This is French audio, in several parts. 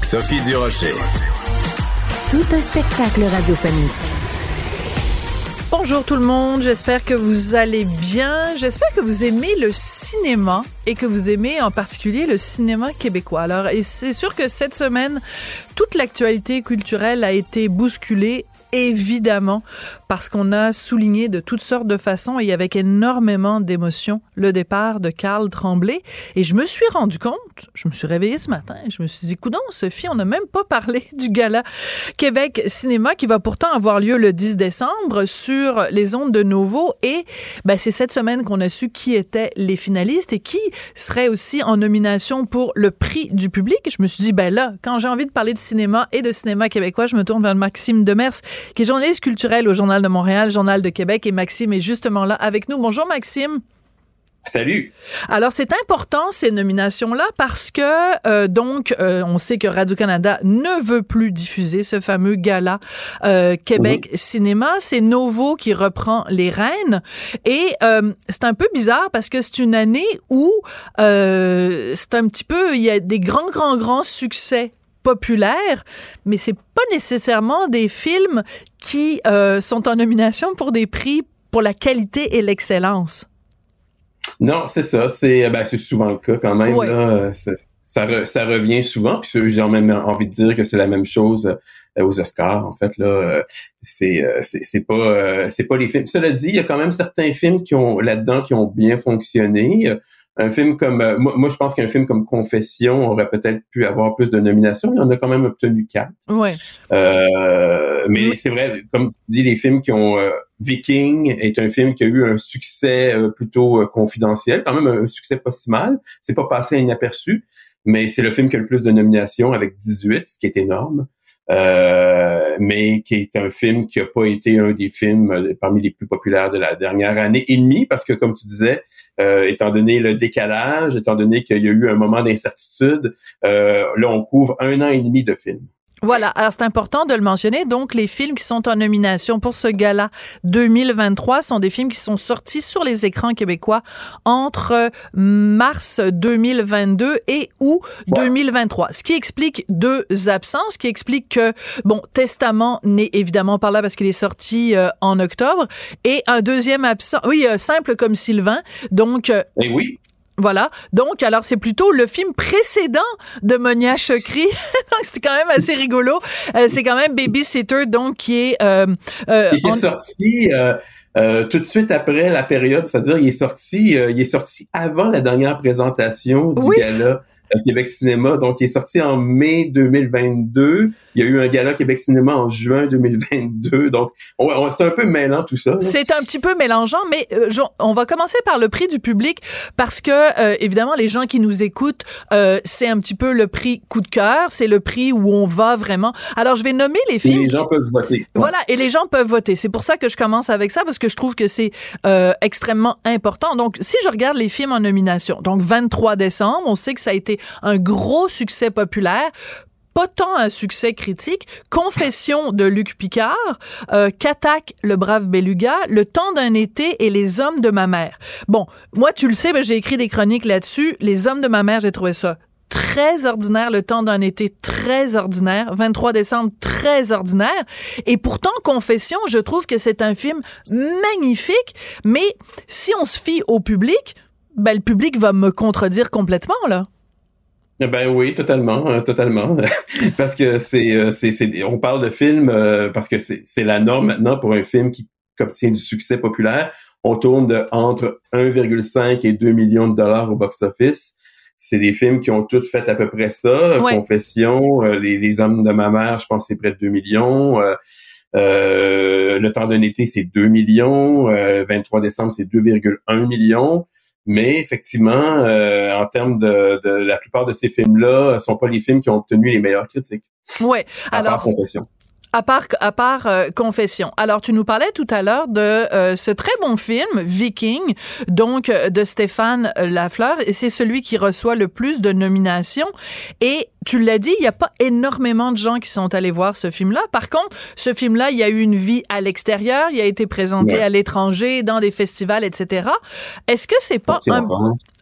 Sophie Durocher. Tout un spectacle radiophonique. Bonjour tout le monde, j'espère que vous allez bien, j'espère que vous aimez le cinéma et que vous aimez en particulier le cinéma québécois. Alors, et c'est sûr que cette semaine, toute l'actualité culturelle a été bousculée, évidemment, parce qu'on a souligné de toutes sortes de façons et avec énormément d'émotion le départ de Karl Tremblay. Et je me suis rendu compte, je me suis réveillée ce matin, je me suis dit, coudonc, Sophie, on n'a même pas parlé du gala Québec Cinéma qui va pourtant avoir lieu le 10 décembre sur les ondes de Nouveau. Et ben, c'est cette semaine qu'on a su qui étaient les finalistes et qui seraient aussi en nomination pour le prix du public. Et je me suis dit, ben là, quand j'ai envie de parler de cinéma et de cinéma québécois, je me tourne vers Maxime Demers, qui est journaliste culturel au Journal de Montréal, Journal de Québec, et Maxime est justement là avec nous. Bonjour Maxime. Salut. Alors c'est important ces nominations-là parce que on sait que Radio-Canada ne veut plus diffuser ce fameux gala Québec Cinéma. C'est Nouveau qui reprend Les Reines et c'est un peu bizarre parce que c'est une année où c'est un petit peu, il y a des grands succès populaire, mais c'est pas nécessairement des films qui sont en nomination pour des prix pour la qualité et l'excellence. Non, c'est ça. C'est souvent le cas quand même. Ouais. Là, ça revient souvent. Puis j'ai même envie de dire que c'est la même chose aux Oscars. En fait, là, c'est pas les films. Cela dit, il y a quand même certains films qui ont là-dedans qui ont bien fonctionné. Un film comme... moi, je pense qu'un film comme Confession aurait peut-être pu avoir plus de nominations. Il en a quand même obtenu 4. Ouais. Mais c'est vrai, comme tu dis, les films qui ont... Viking est un film qui a eu un succès plutôt confidentiel, quand même un succès pas si mal. C'est pas passé inaperçu, mais c'est le film qui a le plus de nominations avec 18, ce qui est énorme. Mais qui est un film qui a pas été un des films parmi les plus populaires de la dernière année et demie, parce que, comme tu disais, étant donné le décalage, étant donné qu'il y a eu un moment d'incertitude, là, on couvre 1 an et demi de films. Voilà. Alors, c'est important de le mentionner. Donc, les films qui sont en nomination pour ce gala 2023 sont des films qui sont sortis sur les écrans québécois entre mars 2022 et août 2023. Ce qui explique 2 absences, qui explique que, bon, Testament n'est évidemment pas là parce qu'il est sorti en octobre, et un deuxième absent, Simple comme Sylvain. Donc, voilà. Donc, alors, c'est plutôt le film précédent de Monia Chokri. Donc, c'était quand même assez rigolo. C'est quand même Babysitter, donc, qui est... qui est sorti tout de suite après la période, c'est-à-dire il est sorti avant la dernière présentation du gala Québec Cinéma. Donc, il est sorti en mai 2022. Il y a eu un gala Québec Cinéma en juin 2022. Donc, c'est un peu mêlant tout ça. C'est un petit peu mélangeant, mais on va commencer par le prix du public parce que, évidemment, les gens qui nous écoutent, c'est un petit peu le prix coup de cœur. C'est le prix où on va vraiment... Alors, je vais nommer les films. Et les gens peuvent voter. Voilà, et les gens peuvent voter. C'est pour ça que je commence avec ça parce que je trouve que c'est extrêmement important. Donc, si je regarde les films en nomination, donc 23 décembre, on sait que ça a été un gros succès populaire, pas tant un succès critique. Confession de Luc Picard, Qu'attaque le brave beluga, Le temps d'un été et Les hommes de ma mère. Bon, moi, tu le sais, j'ai écrit des chroniques là-dessus. Les hommes de ma mère, j'ai trouvé ça très ordinaire, Le temps d'un été très ordinaire, 23 décembre très ordinaire, et pourtant Confession, je trouve que c'est un film magnifique, mais si on se fie au public, ben le public va me contredire complètement, là. Ben oui, totalement, parce que on parle de film parce que c'est la norme maintenant pour un film qui obtient du succès populaire, on tourne entre 1,5 et 2 millions de dollars au box-office. C'est des films qui ont tous fait à peu près ça, Confession, les hommes de ma mère, je pense que c'est près de 2 millions, Le temps d'un été c'est 2 millions, 23 décembre c'est 2,1 millions. Mais effectivement, en termes de la plupart de ces films-là, ne sont pas les films qui ont obtenu les meilleures critiques. Oui. Alors, Confession. À part Confession. Alors, tu nous parlais tout à l'heure de ce très bon film, Viking, donc de Stéphane Lafleur, et c'est celui qui reçoit le plus de nominations. Et tu l'as dit, il n'y a pas énormément de gens qui sont allés voir ce film-là. Par contre, ce film-là, il y a eu une vie à l'extérieur, il a été présenté à l'étranger, dans des festivals, etc. Est-ce que c'est pas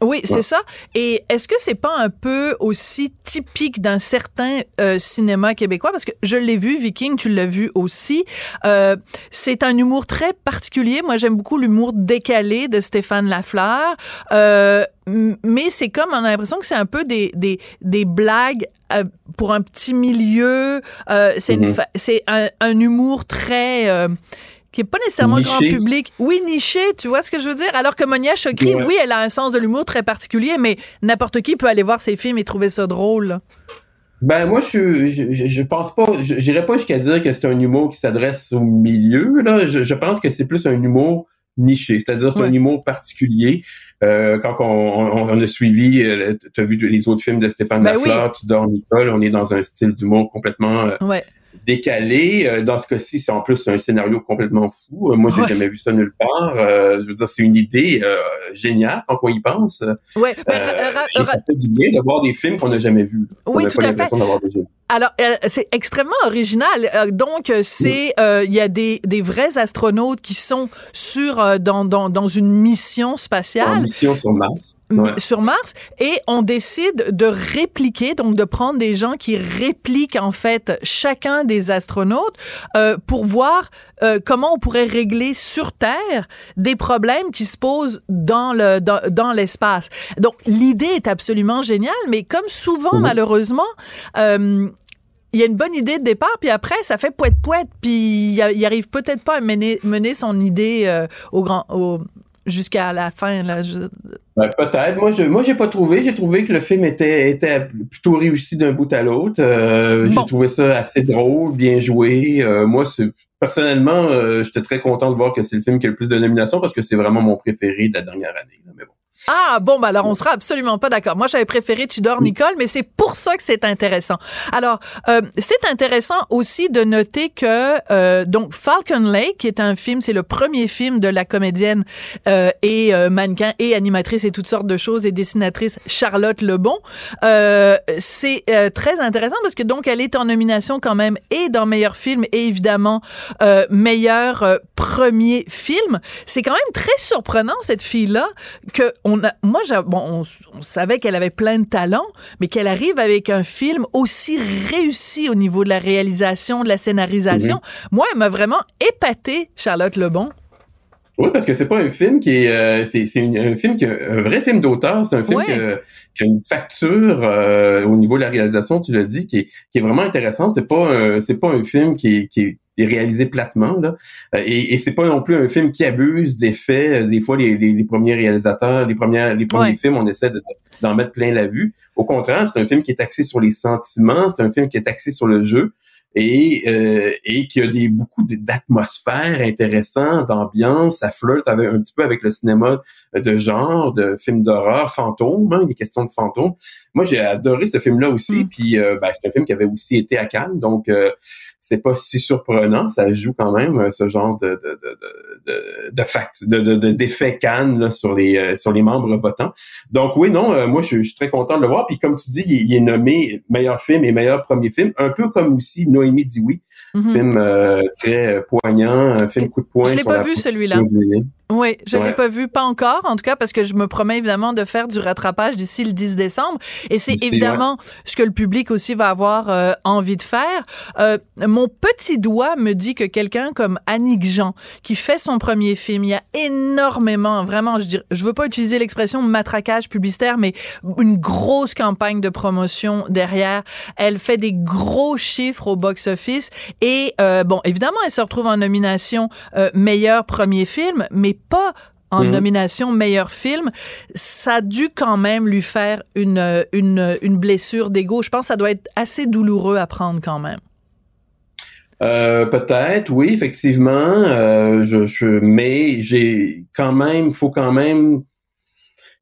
Oui, c'est ça. Et est-ce que c'est pas un peu aussi typique d'un certain cinéma québécois? Parce que je l'ai vu, Viking, tu l'as vu aussi. C'est un humour très particulier. Moi, j'aime beaucoup l'humour décalé de Stéphane Lafleur. Mais c'est comme, on a l'impression que c'est un peu des blagues pour un petit milieu. C'est un humour très... qui est pas nécessairement niché. Grand public. Oui, niché, tu vois ce que je veux dire? Alors que Monia Chokri, oui, elle a un sens de l'humour très particulier, mais n'importe qui peut aller voir ses films et trouver ça drôle. Ben, moi, je pense pas, j'irais pas jusqu'à dire que c'est un humour qui s'adresse au milieu, là. Je pense que c'est plus un humour niché, c'est-à-dire c'est un humour particulier. Quand on a suivi, t'as vu les autres films de Stéphane Lafleur, Tu dors Nicole, on est dans un style d'humour complètement... décalé. Dans ce cas-ci, c'est en plus un scénario complètement fou. Moi, j'ai jamais vu ça nulle part. Je veux dire, c'est une idée géniale quand on y pense. Oui. Ça fait du bien de voir des films qu'on n'a jamais vus. Oui, tout à fait. Alors, c'est extrêmement original. Donc, c'est il y a des vrais astronautes qui sont sur dans une mission spatiale. Une mission sur Mars. Sur Mars, et on décide de répliquer, donc de prendre des gens qui répliquent en fait chacun des astronautes pour voir comment on pourrait régler sur Terre des problèmes qui se posent dans l'espace. Donc l'idée est absolument géniale, mais comme souvent malheureusement, il y a une bonne idée de départ, puis après ça fait pouet, puis il arrive peut-être pas à mener son idée jusqu'à la fin, là. Ben, peut-être. Moi, j'ai pas trouvé. J'ai trouvé que le film était plutôt réussi d'un bout à l'autre. J'ai trouvé ça assez drôle, bien joué. Moi, personnellement, j'étais très content de voir que c'est le film qui a le plus de nominations parce que c'est vraiment mon préféré de la dernière année. Là, mais bon. Ah, bon, ben alors on sera absolument pas d'accord. Moi, j'avais préféré Tu dors, Nicole, mais c'est pour ça que c'est intéressant. Alors, c'est intéressant aussi de noter que donc Falcon Lake, qui est un film, c'est le premier film de la comédienne et mannequin et animatrice et toutes sortes de choses et dessinatrice Charlotte Lebon. C'est très intéressant parce que donc elle est en nomination quand même et dans meilleur film et évidemment meilleur premier film. C'est quand même très surprenant cette fille-là que on savait qu'elle avait plein de talent, mais qu'elle arrive avec un film aussi réussi au niveau de la réalisation, de la scénarisation. Moi, elle m'a vraiment épatée, Charlotte Lebon. Oui, parce que c'est pas un film qui est... un vrai film d'auteur. C'est un film qui a une facture au niveau de la réalisation, tu l'as dit, qui est vraiment intéressante. C'est pas un film qui est réalisé platement, là. Et c'est pas non plus un film qui abuse d'effets. Des fois, les premiers réalisateurs, les premiers films, on essaie d'en mettre plein la vue. Au contraire, c'est un film qui est axé sur les sentiments. C'est un film qui est axé sur le jeu. Et qu'il y a beaucoup d'atmosphères intéressantes, d'ambiance, ça flirte un petit peu avec le cinéma de genre, de films d'horreur, fantômes, hein, il est question de fantômes. Moi, j'ai adoré ce film-là aussi, puis c'est un film qui avait aussi été à Cannes, donc c'est pas si surprenant, ça joue quand même ce genre d'effet Cannes là, sur les membres votants. Donc oui, non, moi je suis très content de le voir, puis comme tu dis, il est nommé meilleur film et meilleur premier film, un peu comme aussi Noémie dit oui, film très poignant, un film coup de poing. Je l'ai pas vu celui-là. Oui, je l'ai pas vu, pas encore, en tout cas, parce que je me promets évidemment de faire du rattrapage d'ici le 10 décembre, et c'est évidemment ce que le public aussi va avoir envie de faire. Mon petit doigt me dit que quelqu'un comme Annick Jean, qui fait son premier film, il y a énormément, vraiment, je veux pas utiliser l'expression matraquage publicitaire, mais une grosse campagne de promotion derrière. Elle fait des gros chiffres au box-office, et évidemment, elle se retrouve en nomination meilleur premier film, mais pas en nomination meilleur film. Ça a dû quand même lui faire une blessure d'ego. Je pense que ça doit être assez douloureux à prendre quand même. Peut-être, oui, effectivement. Mais faut quand même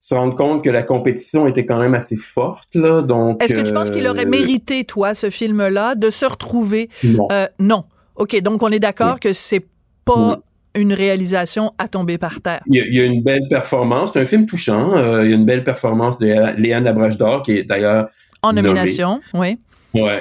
se rendre compte que la compétition était quand même assez forte, là. Donc, est-ce que tu penses qu'il aurait mérité, toi, ce film-là, de se retrouver? Non. Non. OK, donc on est d'accord que c'est pas une réalisation à tomber par terre. Il y a une belle performance. C'est un film touchant. Il y a une belle performance de Léane Labrèche-Dore, qui est d'ailleurs en nomination, nommée. Oui. Ouais.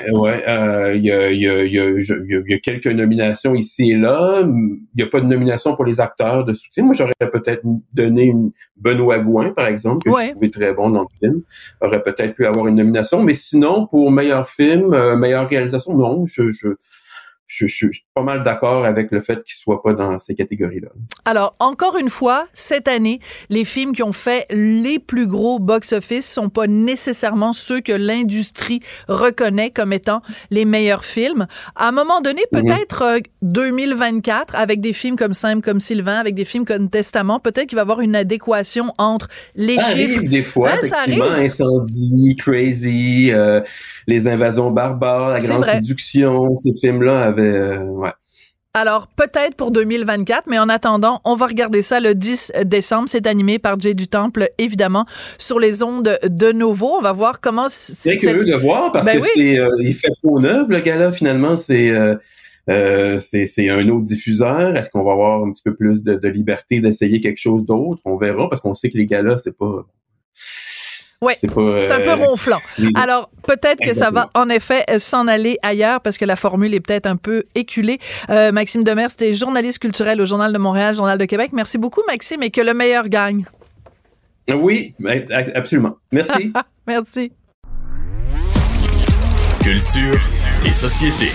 Il y a quelques nominations ici et là. Il n'y a pas de nomination pour les acteurs de soutien. Moi, j'aurais peut-être donné une Benoît Gouin, par exemple, que je trouvais très bon dans le film. Aurait peut-être pu avoir une nomination. Mais sinon, pour meilleur film, meilleure réalisation, non. Je suis pas mal d'accord avec le fait qu'il soit pas dans ces catégories-là. Alors, encore une fois, cette année, les films qui ont fait les plus gros box-office sont pas nécessairement ceux que l'industrie reconnaît comme étant les meilleurs films. À un moment donné, peut-être 2024, avec des films comme Simple, comme Sylvain, avec des films comme Testament, peut-être qu'il va y avoir une adéquation entre les chiffres. Arrive des fois, effectivement, ça arrive. Incendie, Crazy, Les invasions barbares, La grande séduction, ces films-là avaient Alors, peut-être pour 2024, mais en attendant, on va regarder ça le 10 décembre. C'est animé par Jay du Temple, évidemment, sur les ondes de Nouveau. On va voir comment... C'est curieux de voir, parce que il fait peau neuve, le gars-là, finalement. C'est un autre diffuseur. Est-ce qu'on va avoir un petit peu plus de liberté d'essayer quelque chose d'autre? On verra, parce qu'on sait que les gars-là, c'est pas... Oui, c'est un peu ronflant. Alors, peut-être que ça va, en effet, s'en aller ailleurs parce que la formule est peut-être un peu éculée. Maxime Demers, t'es journaliste culturel au Journal de Montréal, Journal de Québec. Merci beaucoup, Maxime, et que le meilleur gagne. Oui, absolument. Merci. Merci. Culture et société.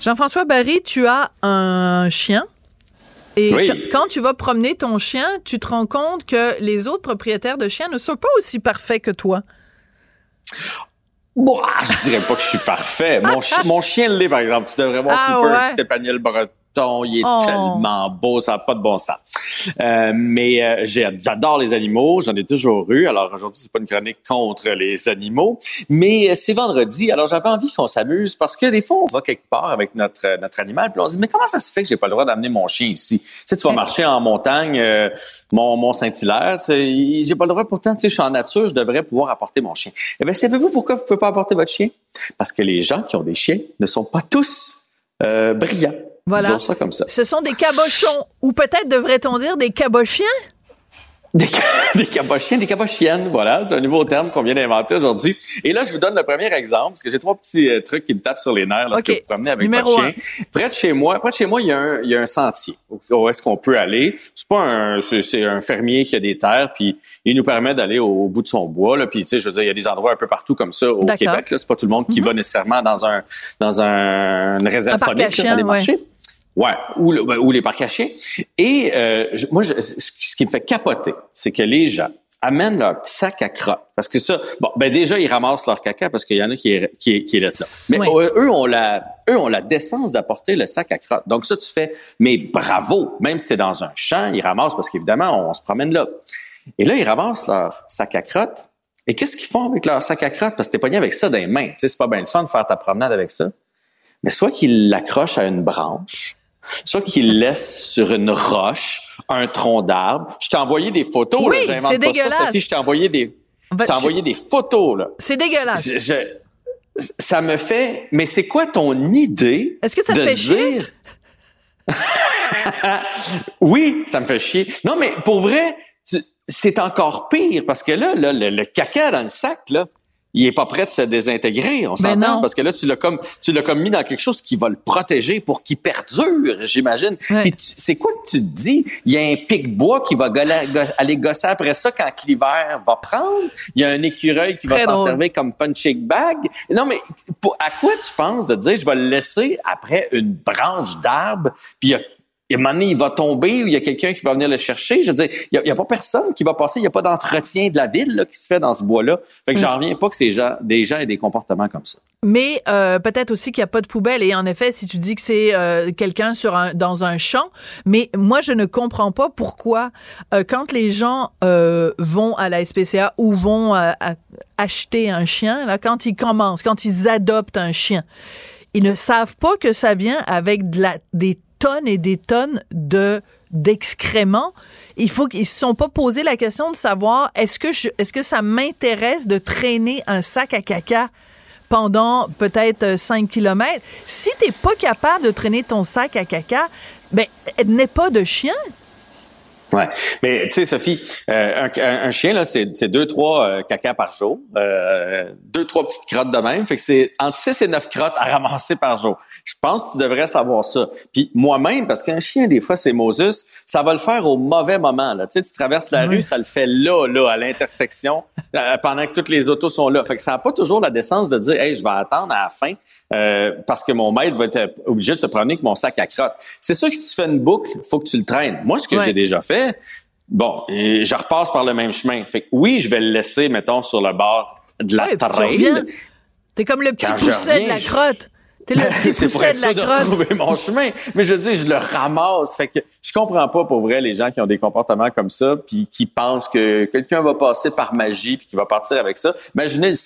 Jean-François Barry, tu as un chien? Et quand tu vas promener ton chien, tu te rends compte que les autres propriétaires de chiens ne sont pas aussi parfaits que toi. Bon, je dirais pas que je suis parfait. Mon chien l'est, par exemple. Tu devrais voir Cooper, Stéphane Breton. Il est tellement beau, ça n'a pas de bon sens. Mais j'adore les animaux. J'en ai toujours eu. Alors aujourd'hui, c'est pas une chronique contre les animaux. Mais c'est vendredi. Alors j'avais envie qu'on s'amuse parce que des fois, on va quelque part avec notre animal. Puis on se dit, mais comment ça se fait que j'ai pas le droit d'amener mon chien ici? Tu sais, tu vas marcher en montagne, mon Saint-Hilaire. J'ai pas le droit. Pourtant, tu sais, je suis en nature. Je devrais pouvoir apporter mon chien. Eh bien, savez-vous pourquoi vous pouvez pas apporter votre chien? Parce que les gens qui ont des chiens ne sont pas tous brillants. Voilà. Disons ça comme ça. Ce sont des cabochons, ou peut-être devrait-on dire des cabochiens? Des cabochiens, des cabochiennes, voilà. C'est un nouveau terme qu'on vient d'inventer aujourd'hui. Et là, je vous donne le premier exemple, parce que j'ai trois petits trucs qui me tapent sur les nerfs lorsque vous promenez avec votre chien. Près de chez moi, il y a un sentier où est-ce qu'on peut aller. C'est un fermier qui a des terres, puis il nous permet d'aller au bout de son bois, là. Puis, tu sais, je veux dire, il y a des endroits un peu partout comme ça au Québec, là. C'est pas tout le monde qui va nécessairement dans une réserve faunique pour aller marcher. Ouais, ou les parcs à chiens. Et ce qui me fait capoter, c'est que les gens amènent leur petit sac à crottes. Parce que ça, déjà, ils ramassent leur caca parce qu'il y en a qui est là. Mais eux ont la décence d'apporter le sac à crottes. Donc ça, tu fais, mais bravo, même si c'est dans un champ, ils ramassent parce qu'évidemment, on se promène là. Et là, ils ramassent leur sac à crottes. Et qu'est-ce qu'ils font avec leur sac à crottes? Parce que t'es pogné avec ça dans les mains. Tu sais, c'est pas bien le fun de faire ta promenade avec ça. Mais soit qu'ils l'accrochent à une branche, soit qu'il laisse sur une roche un tronc d'arbre. Je t'ai envoyé des photos, oui, là, j'invente pas ça. Je t'ai envoyé des photos, là. C'est dégueulasse. Ça me fait... Mais c'est quoi ton idée? Est-ce que ça te fait chier? Oui, ça me fait chier. Non, mais pour vrai, c'est encore pire parce que là le caca dans le sac, là, il est pas prêt de se désintégrer, on s'entend, parce que là tu l'as comme mis dans quelque chose qui va le protéger pour qu'il perdure, j'imagine. Ouais. Puis c'est quoi que tu te dis? Il y a un pic-bois qui va aller gosser après ça quand l'hiver va prendre. Il y a un écureuil qui va s'en servir comme punching bag. Non mais à quoi tu penses de dire je vais le laisser après une branche d'arbre? Puis il y a un moment donné, il va tomber ou il y a quelqu'un qui va venir le chercher. Je veux dire, il n'y a pas personne qui va passer. Il n'y a pas d'entretien de la ville là, qui se fait dans ce bois-là. Fait que j'en reviens pas que ces gens, des gens aient des comportements comme ça. Mais peut-être aussi qu'il n'y a pas de poubelle. Et en effet, si tu dis que c'est quelqu'un dans un champ, mais moi, je ne comprends pas pourquoi quand les gens vont à la SPCA ou vont acheter un chien, là, quand ils adoptent un chien, ils ne savent pas que ça vient avec des tonnes et des tonnes d'excréments. Ils ne se sont pas posé la question de savoir est-ce que ça m'intéresse de traîner un sac à caca pendant peut-être 5 kilomètres. Si tu n'es pas capable de traîner ton sac à caca, ben n'aie pas de chien. Ouais, mais tu sais Sophie, un chien là, c'est 2-3 caca par jour, 2-3 petites crottes de même, fait que c'est entre 6 et 9 crottes à ramasser par jour. Je pense que tu devrais savoir ça. Puis moi-même, parce qu'un chien des fois c'est Moses, ça va le faire au mauvais moment là. Tu sais, tu traverses la rue, ça le fait là à l'intersection pendant que toutes les autos sont là. Fait que ça n'a pas toujours la décence de dire hey, je vais attendre à la fin parce que mon maître va être obligé de se promener avec mon sac à crottes. C'est sûr que si tu fais une boucle, faut que tu le traînes. Moi, ce que j'ai déjà fait. Bon, et je repasse par le même chemin. Fait que oui, je vais le laisser, mettons, sur le bord de la trail. T'es comme le petit pousset de la crotte. T'es le petit c'est pour être sûr de retrouver mon chemin. Mais je veux dire, je le ramasse. Fait que je comprends pas, pour vrai, les gens qui ont des comportements comme ça puis qui pensent que quelqu'un va passer par magie puis qu'il va partir avec ça. Imaginez le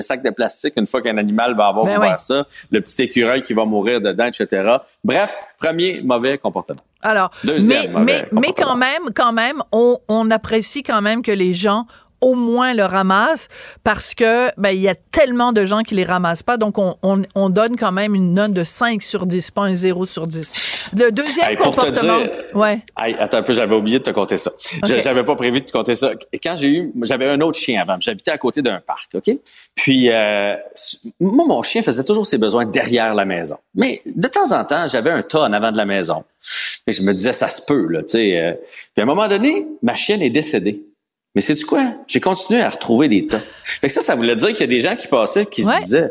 sac de plastique une fois qu'un animal va avoir ouvert ça, le petit écureuil qui va mourir dedans, etc. Bref, premier mauvais comportement. Alors, deuxième mauvais comportement. Mais quand même, on apprécie quand même que les gens au moins le ramasse parce que il y a tellement de gens qui les ramassent pas, donc on donne quand même une note de 5 sur 10, pas un 0 sur 10. Le deuxième comportement... Pour te dire, attends un peu, j'avais oublié de te compter ça. Okay. J'avais pas prévu de te compter ça. Et quand j'avais un autre chien avant, j'habitais à côté d'un parc, OK? Puis moi, mon chien faisait toujours ses besoins derrière la maison. Mais de temps en temps, j'avais un tas en avant de la maison. Et je me disais, ça se peut, là, tu sais. Puis à un moment donné, ma chienne est décédée. Mais sais-tu quoi? J'ai continué à retrouver des tas. Fait que ça voulait dire qu'il y a des gens qui passaient qui se disaient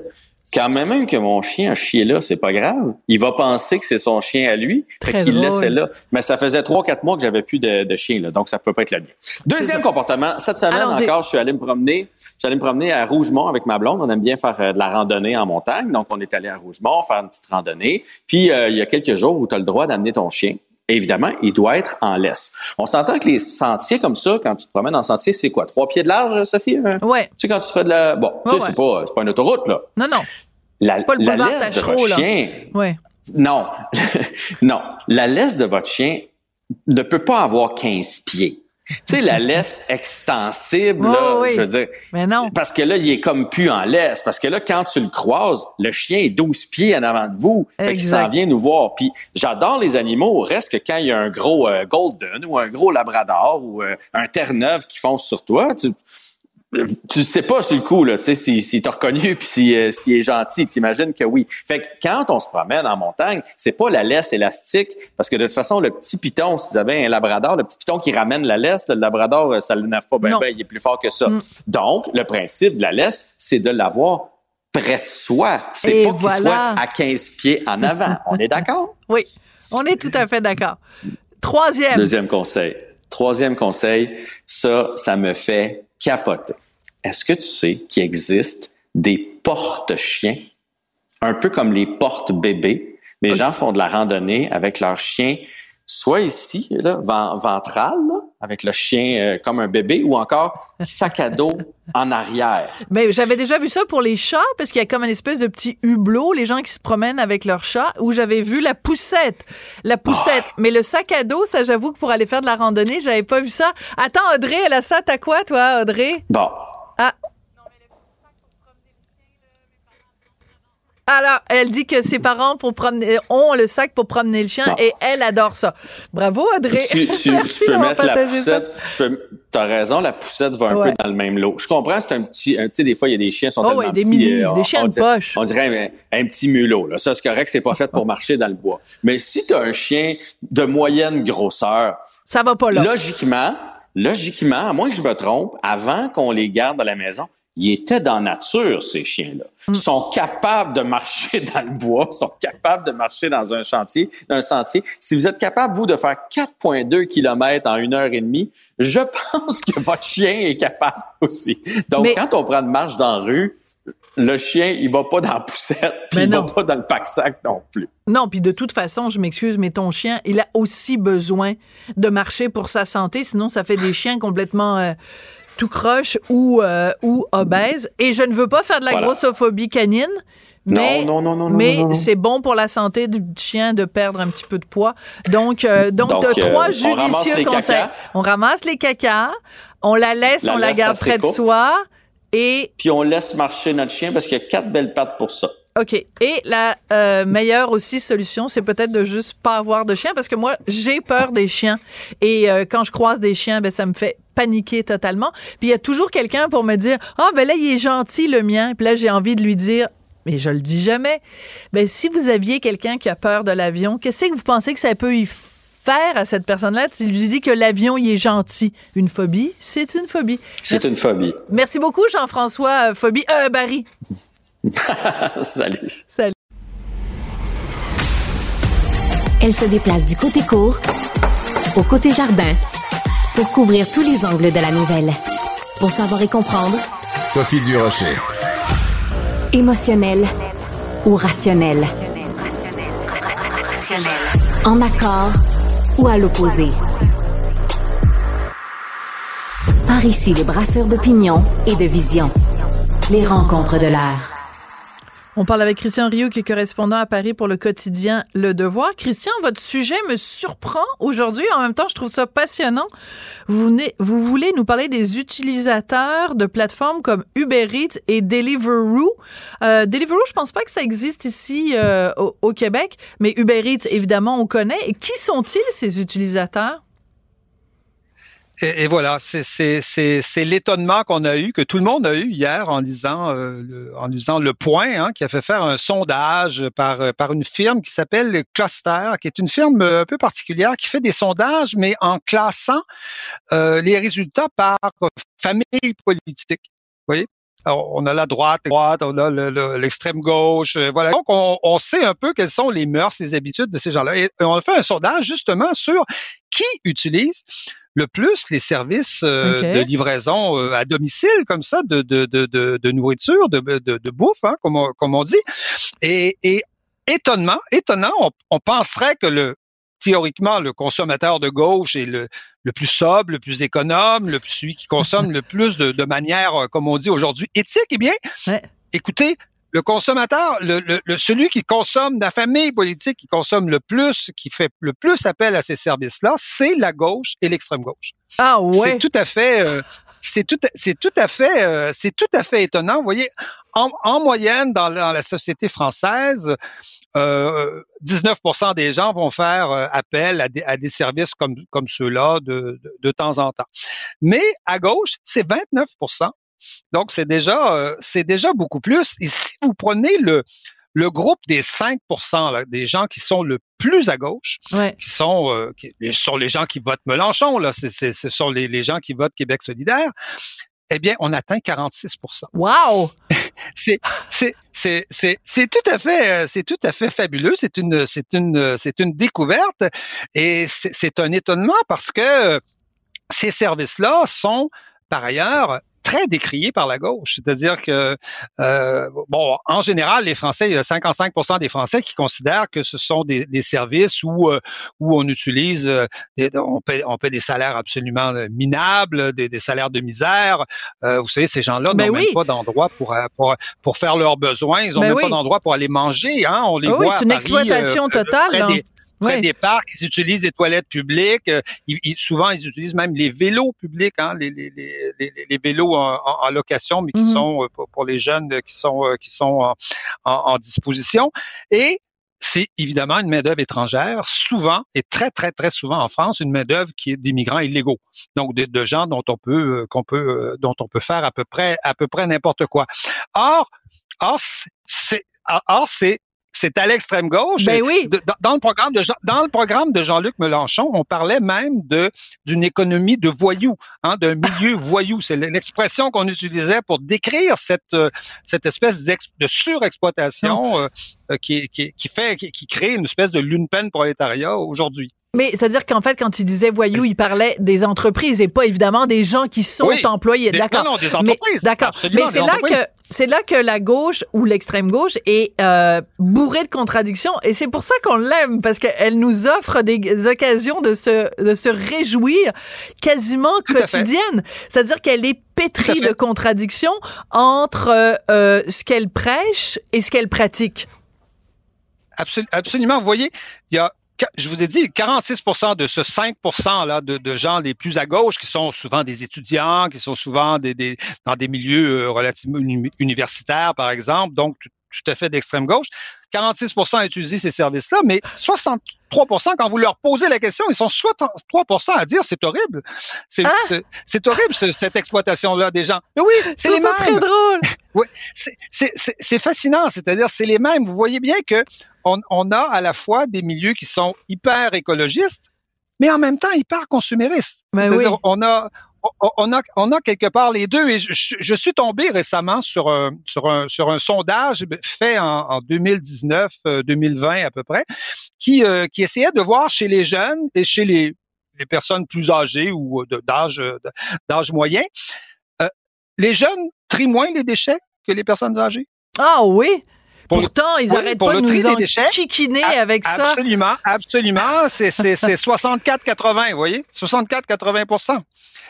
quand même que mon chien a chié là, c'est pas grave. Il va penser que c'est son chien à lui. Fait qu'il le laissait là. Mais ça faisait 3-4 mois que j'avais plus de chien là, donc ça peut pas être le mien. Deuxième comportement, cette semaine encore, je suis allé me promener. J'allais me promener à Rougemont avec ma blonde. On aime bien faire de la randonnée en montagne. Donc on est allé à Rougemont faire une petite randonnée. Puis il y a quelques jours où tu as le droit d'amener ton chien. Et évidemment, il doit être en laisse. On s'entend que les sentiers comme ça, quand tu te promènes en sentier, c'est quoi? 3 pieds de large, Sophie? Hein? Oui. Tu sais, quand tu fais de la... Bon, tu sais, c'est pas une autoroute, là. Non. C'est pas le boulevard Tachereau, là. Ouais. Non. Non. La laisse de votre chien ne peut pas avoir 15 pieds. Tu sais, la laisse extensible, je veux dire. Mais non. Parce que là, il est comme plus en laisse. Parce que là, quand tu le croises, le chien est 12 pieds en avant de vous. Exact. Fait qu'il s'en vient nous voir. Puis j'adore les animaux. Reste que quand il y a un gros golden ou un gros labrador ou un terre-neuve qui fonce sur toi, tu sais pas sur le coup, là, tu sais, s'il t'a reconnu puis s'il est gentil. T'imagines que oui. Fait que quand on se promène en montagne, c'est pas la laisse élastique, parce que de toute façon, le petit piton, si vous avez un labrador, le petit piton qui ramène la laisse, le labrador, ça le nave pas ben, il est plus fort que ça. Donc, le principe de la laisse, c'est de l'avoir près de soi. C'est pas qu'il soit à 15 pieds en avant. On est d'accord? Oui, on est tout à fait d'accord. Troisième conseil, ça me fait capoter. Est-ce que tu sais qu'il existe des porte-chiens, un peu comme les porte-bébés? Les gens font de la randonnée avec leur chien, soit ici, là, ventral, là, avec le chien comme un bébé, ou encore sac à dos en arrière. Mais j'avais déjà vu ça pour les chats, parce qu'il y a comme une espèce de petit hublot, les gens qui se promènent avec leur chat, où j'avais vu la poussette. Mais le sac à dos, ça, j'avoue que pour aller faire de la randonnée, j'avais pas vu ça. Attends, Audrey, elle a ça, t'as quoi, toi, Audrey? Bon. Ah. Alors, elle dit que ses parents ont le sac pour promener le chien et elle adore ça. Bravo, Audrey. Tu peux mettre la poussette. T'as raison, la poussette va un peu dans le même lot. Je comprends, c'est un petit... Tu sais, des fois, il y a des chiens qui sont tellement petits... des chiens de poche. On dirait un petit mulot. Là. Ça, c'est correct, c'est pas fait pour marcher dans le bois. Mais si t'as un chien de moyenne grosseur... Ça va pas là. Logiquement, à moins que je me trompe, avant qu'on les garde à la maison... Ils étaient dans la nature, ces chiens-là. Ils sont capables de marcher dans le bois, sont capables de marcher dans un sentier. Si vous êtes capable, vous, de faire 4,2 km en 1 heure et demie, je pense que votre chien est capable aussi. Donc, quand on prend une marche dans la rue, le chien, il va pas dans la poussette, puis il va pas dans le pack-sac non plus. Non, puis de toute façon, je m'excuse, mais ton chien, il a aussi besoin de marcher pour sa santé, sinon ça fait des chiens complètement... tout croche ou obèse. Et je ne veux pas faire de la grossophobie canine, Mais, non, c'est bon pour la santé du chien de perdre un petit peu de poids. Donc, trois judicieux conseils. On ramasse les cacas, on la laisse, on la garde près de soi. Et... puis on laisse marcher notre chien parce qu'il y a 4 belles pattes pour ça. OK. Et la meilleure aussi solution, c'est peut-être de juste pas avoir de chien, parce que moi, j'ai peur des chiens. Et quand je croise des chiens, ben ça me fait paniquer totalement. Puis il y a toujours quelqu'un pour me dire « Ah, ben là, il est gentil, le mien. » Puis là, j'ai envie de lui dire « Mais je le dis jamais. » Ben si vous aviez quelqu'un qui a peur de l'avion, qu'est-ce que vous pensez que ça peut y faire à cette personne-là? Tu lui dis que l'avion, il est gentil. Une phobie, c'est une phobie. C'est une phobie. Merci beaucoup, Jean-François Phobie. Barry. Salut. Elle se déplace du côté court au côté jardin pour couvrir tous les angles de la nouvelle. Pour savoir et comprendre, Sophie Durocher. Émotionnelle ou rationnelle. En accord ou à l'opposé. Par ici, les brasseurs d'opinion et de vision. Les rencontres de l'air. On parle avec Christian Rioux, qui est correspondant à Paris pour le quotidien Le Devoir. Christian, votre sujet me surprend aujourd'hui. En même temps, je trouve ça passionnant. Vous voulez nous parler des utilisateurs de plateformes comme Uber Eats et Deliveroo. Deliveroo, je pense pas que ça existe ici au Québec, mais Uber Eats, évidemment, on connaît. Et qui sont-ils, ces utilisateurs? Et voilà, c'est l'étonnement qu'on a eu, que tout le monde a eu hier en lisant Le Point, hein, qui a fait faire un sondage par une firme qui s'appelle Cluster, qui est une firme un peu particulière qui fait des sondages, mais en classant les résultats par famille politique. Vous voyez? Alors, on a la droite, on a l'extrême gauche, voilà. Donc, on sait un peu quelles sont les mœurs, les habitudes de ces gens-là. Et on a fait un sondage justement sur qui utilise le plus les services de livraison à domicile, comme ça, de nourriture, de bouffe, hein, comme on dit. Et étonnant, on penserait que théoriquement, le consommateur de gauche est le plus sobre, le plus économe, celui qui consomme le plus de manière, comme on dit aujourd'hui, éthique. Eh bien, écoutez, le consommateur, celui qui consomme, la famille politique qui consomme le plus, qui fait le plus appel à ces services-là, c'est la gauche et l'extrême gauche. Ah ouais. C'est tout à fait étonnant. Vous voyez, en moyenne, dans la société française, 19% des gens vont faire appel à des services comme ceux-là de temps en temps. Mais à gauche, c'est 29%. Donc, c'est déjà beaucoup plus. Et si vous prenez le groupe des 5%, là, des gens qui sont le plus à gauche, qui sont les gens qui votent Mélenchon, là, ce sont les gens qui votent Québec solidaire, eh bien, on atteint 46%. Wow! C'est tout à fait fabuleux. C'est une découverte et c'est un étonnement parce que ces services-là sont, par ailleurs, très décrié par la gauche. C'est-à-dire que, en général, les Français, il y a 55% des Français qui considèrent que ce sont des services où on utilise, on paie des salaires absolument minables, des salaires de misère. Vous savez, ces gens-là n'ont même pas d'endroit pour faire leurs besoins. Ils n'ont même pas d'endroit pour aller manger. Hein. On les voit c'est à une Paris, exploitation totale. Près des parcs, ils utilisent les toilettes publiques. Souvent, ils utilisent même les vélos publics, hein, les vélos en location, mais qui sont pour les jeunes qui sont en disposition. Et c'est évidemment une main-d'œuvre étrangère, souvent et très très très souvent en France, une main-d'œuvre qui est des migrants illégaux, donc de gens dont on peut faire à peu près n'importe quoi. Or, c'est à l'extrême gauche. Ben oui. Dans le programme de Jean-Luc Mélenchon, on parlait même d'une économie de voyous, hein, d'un milieu voyou. C'est l'expression qu'on utilisait pour décrire cette espèce de surexploitation qui crée une espèce de lune-peine prolétariat aujourd'hui. Mais c'est-à-dire qu'en fait, quand il disait voyou, il parlait des entreprises et pas évidemment des gens qui sont employés. D'accord. Non, des entreprises. Mais, d'accord. Mais c'est là que la gauche ou l'extrême gauche est bourrée de contradictions, et c'est pour ça qu'on l'aime, parce qu'elle nous offre des occasions de se réjouir quasiment quotidiennes. C'est-à-dire qu'elle est pétrie de contradictions entre ce qu'elle prêche et ce qu'elle pratique. Absolument. Vous voyez, il y a, je vous ai dit, 46% de ce 5% là de gens les plus à gauche, qui sont souvent des étudiants, qui sont souvent dans des milieux relativement universitaires, par exemple, donc tout à fait d'extrême gauche. 46% à utiliser ces services-là, mais 63%, quand vous leur posez la question, ils sont 63% à dire c'est horrible. C'est horrible, cette exploitation-là des gens. Mais oui, c'est les mêmes. C'est très drôle. Oui, c'est fascinant. C'est-à-dire, c'est les mêmes. Vous voyez bien que on a à la fois des milieux qui sont hyper écologistes, mais en même temps hyper consuméristes. Mais c'est-à-dire, oui. On a quelque part les deux, et je suis tombé récemment sur un sondage fait en 2019, 2020 à peu près, qui essayait de voir chez les jeunes et chez les personnes plus âgées ou d'âge moyen, les jeunes trient moins les déchets que les personnes âgées. Ah oui. Pourtant, ils n'arrêtent pas de nous en chiquiner avec ça. Absolument, absolument. C'est 64-80, vous voyez? 64-80%.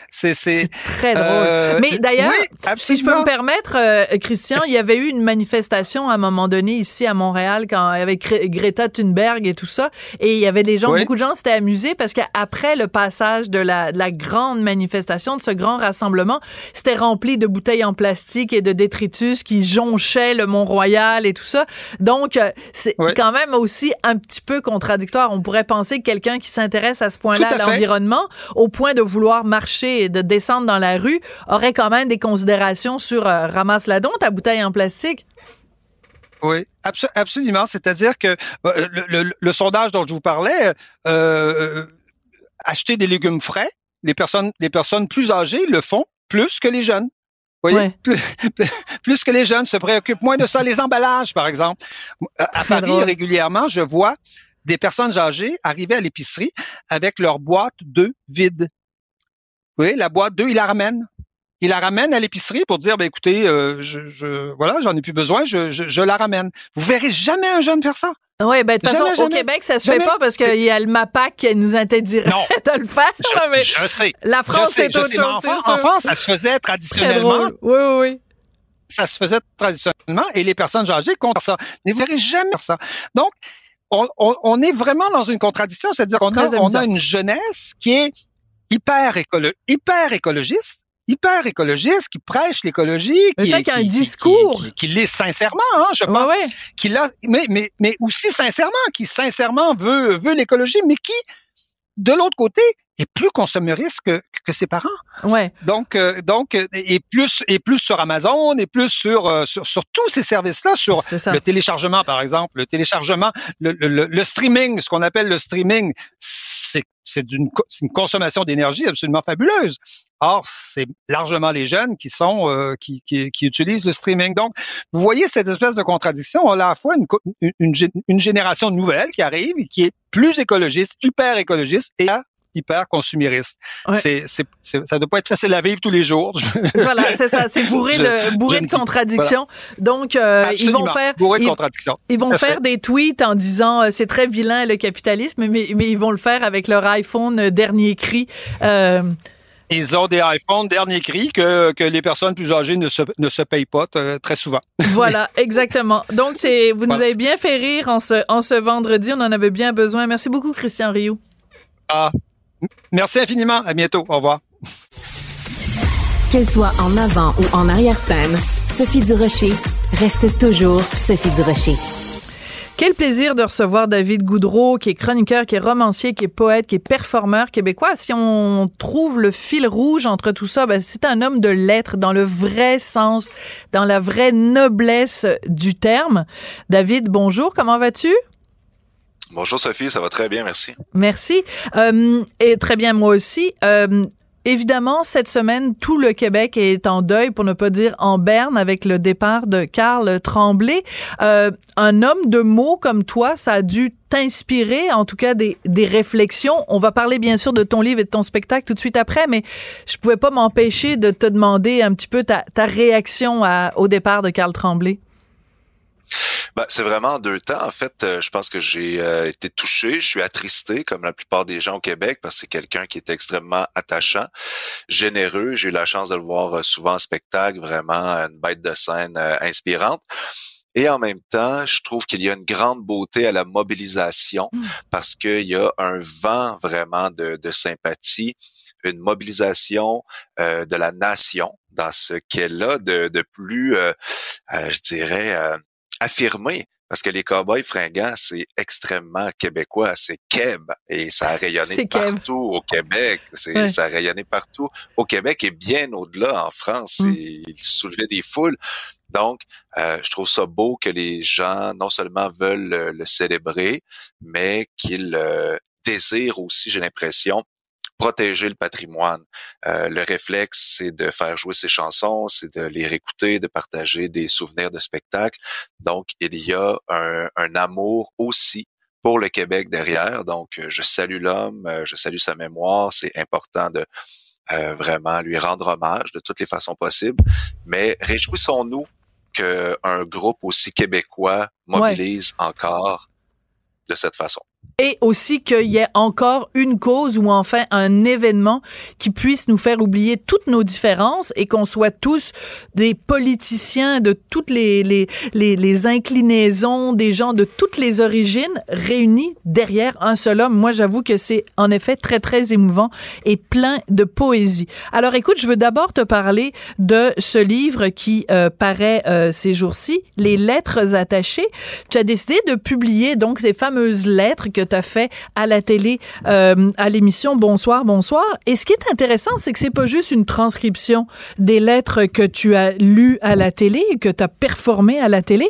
C'est très drôle. Mais d'ailleurs, oui, si je peux me permettre, Christian, il y avait eu une manifestation à un moment donné ici à Montréal quand avec Greta Thunberg et tout ça, et il y avait des gens, beaucoup de gens s'étaient amusés parce qu'après le passage de la grande manifestation, de ce grand rassemblement, c'était rempli de bouteilles en plastique et de détritus qui jonchaient le Mont-Royal et tout ça. Donc, c'est quand même aussi un petit peu contradictoire. On pourrait penser que quelqu'un qui s'intéresse à ce point-là à l'environnement, au point de vouloir marcher et de descendre dans la rue, aurait quand même des considérations sur ramasse-la donc, ta bouteille en plastique. Oui, absolument. C'est-à-dire que le sondage dont je vous parlais, acheter des légumes frais, les personnes plus âgées le font plus que les jeunes. Vous voyez, plus que les jeunes se préoccupent moins de ça. Les emballages, par exemple. À Paris, régulièrement, je vois des personnes âgées arriver à l'épicerie avec leur boîte d'œufs vide. Vous voyez, la boîte d'œufs, ils la ramènent. Ils la ramènent à l'épicerie pour dire, ben écoutez, voilà, j'en ai plus besoin, je la ramène. Vous verrez jamais un jeune faire ça. Oui, ben de toute façon, au Québec, ça se fait pas parce qu'il y a le MAPAC qui nous interdirait de le faire. Je sais. La France, c'est autre chose. En France, ça se faisait traditionnellement. Oui, oui, oui. Ça se faisait traditionnellement et les personnes âgées contre ça. Mais vous verrez jamais ça. Donc, on est vraiment dans une contradiction. C'est-à-dire, on a une jeunesse qui est hyper écologiste, qui prêche l'écologie, qui l'est sincèrement, hein, je pense, mais aussi sincèrement, qui sincèrement veut l'écologie, mais qui, de l'autre côté, est plus consommeriste que ses parents. Ouais. Donc, et plus sur Amazon, et plus sur tous ces services-là, sur le téléchargement, par exemple, le streaming, ce qu'on appelle le streaming, c'est une consommation d'énergie absolument fabuleuse. Or, c'est largement les jeunes qui sont qui utilisent le streaming. Donc, vous voyez cette espèce de contradiction. On a à la fois une génération nouvelle qui arrive et qui est plus écologiste, hyper écologiste et hyper consumériste. Ouais. Ça doit pas être facile à vivre tous les jours. Voilà, c'est ça, c'est bourré de contradictions. Voilà. Donc ils vont faire des tweets en disant c'est très vilain le capitalisme, mais ils vont le faire avec leur iPhone dernier cri. Ils ont des iPhones dernier cri que les personnes plus âgées ne se payent pas très souvent. Voilà, exactement. Donc vous nous avez bien fait rire en ce vendredi, on en avait bien besoin. Merci beaucoup, Christian Rioux. Ah, merci infiniment. À bientôt. Au revoir. Qu'elle soit en avant ou en arrière-scène, Sophie Durocher reste toujours Sophie Durocher. Quel plaisir de recevoir David Goudreault, qui est chroniqueur, qui est romancier, qui est poète, qui est performeur québécois. Si on trouve le fil rouge entre tout ça, ben c'est un homme de lettres dans le vrai sens, dans la vraie noblesse du terme. David, bonjour, comment vas-tu? Bonjour Sophie, ça va très bien, merci. Merci, et très bien moi aussi. Évidemment, cette semaine, tout le Québec est en deuil, pour ne pas dire en berne, avec le départ de Karl Tremblay. Un homme de mots comme toi, ça a dû t'inspirer, en tout cas des réflexions. On va parler bien sûr de ton livre et de ton spectacle tout de suite après, mais je pouvais pas m'empêcher de te demander un petit peu ta réaction au départ de Karl Tremblay. Ben, c'est vraiment en deux temps. En fait, je pense que j'ai été touché. Je suis attristé, comme la plupart des gens au Québec, parce que c'est quelqu'un qui est extrêmement attachant, généreux. J'ai eu la chance de le voir souvent en spectacle, vraiment une bête de scène inspirante. Et en même temps, je trouve qu'il y a une grande beauté à la mobilisation parce qu'il y a un vent vraiment de sympathie, une mobilisation de la nation dans ce qu'elle a de plus, je dirais, affirmé. Parce que les cow-boys fringants, c'est extrêmement québécois, c'est Keb, et ça a rayonné partout au Québec, ça a rayonné partout au Québec et bien au-delà en France, ils soulevaient des foules. Donc, je trouve ça beau que les gens non seulement veulent le célébrer, mais qu'ils désirent aussi, j'ai l'impression, protéger le patrimoine. Le réflexe, c'est de faire jouer ses chansons, c'est de les réécouter, de partager des souvenirs de spectacles. Donc, il y a un amour aussi pour le Québec derrière. Donc, je salue l'homme, je salue sa mémoire. C'est important de vraiment lui rendre hommage de toutes les façons possibles. Mais réjouissons-nous qu'un groupe aussi québécois mobilise encore de cette façon. Et aussi qu'il y ait encore une cause ou enfin un événement qui puisse nous faire oublier toutes nos différences et qu'on soit tous des politiciens de toutes les inclinaisons, des gens de toutes les origines réunis derrière un seul homme. Moi, j'avoue que c'est en effet très, très émouvant et plein de poésie. Alors, écoute, je veux d'abord te parler de ce livre qui paraît ces jours-ci, Les lettres attachées. Tu as décidé de publier donc ces fameuses lettres que tu as fait à la télé, à l'émission Bonsoir, Bonsoir. Et ce qui est intéressant, c'est que c'est pas juste une transcription des lettres que tu as lues à la télé, que tu as performées à la télé,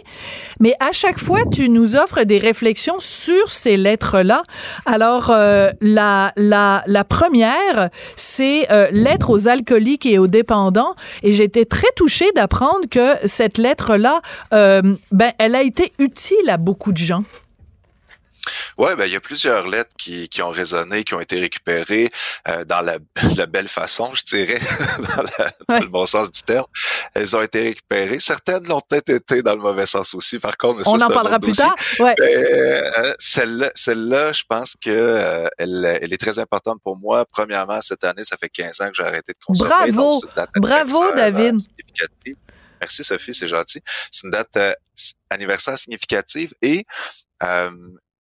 mais à chaque fois, tu nous offres des réflexions sur ces lettres-là. Alors, la première, c'est lettres aux alcooliques et aux dépendants. Et j'étais très touchée d'apprendre que cette lettre-là, elle a été utile à beaucoup de gens. Ouais, ben il y a plusieurs lettres qui ont résonné, qui ont été récupérées dans la belle façon, je dirais, dans le bon sens du terme. Elles ont été récupérées. Certaines l'ont peut-être été dans le mauvais sens aussi. Par contre, on en parlera plus tard. Ouais. Celle-là, je pense que elle est très importante pour moi. Premièrement, cette année, ça fait 15 ans que j'ai arrêté de consommer. Bravo, donc, bravo, David. Merci Sophie, c'est gentil. C'est une date anniversaire significative et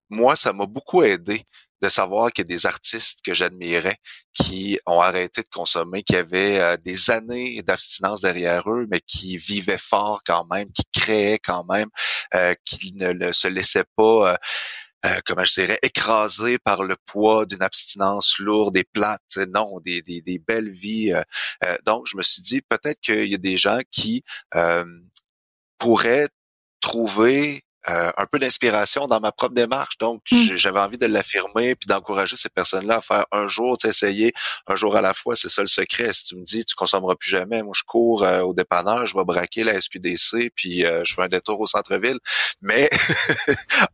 moi, ça m'a beaucoup aidé de savoir qu'il y a des artistes que j'admirais qui ont arrêté de consommer, qui avaient des années d'abstinence derrière eux, mais qui vivaient fort quand même, qui créaient quand même, qui ne se laissaient pas... comment je dirais, écrasé par le poids d'une abstinence lourde et plate, non, des belles vies. Donc, je me suis dit, peut-être qu'il y a des gens qui pourraient trouver un peu d'inspiration dans ma propre démarche. Donc, j'avais envie de l'affirmer puis d'encourager ces personnes-là à faire un jour, essayer un jour à la fois, c'est ça le secret. Si tu me dis, tu consommeras plus jamais, moi, je cours au dépanneur, je vais braquer la SQDC puis je fais un détour au centre-ville. Mais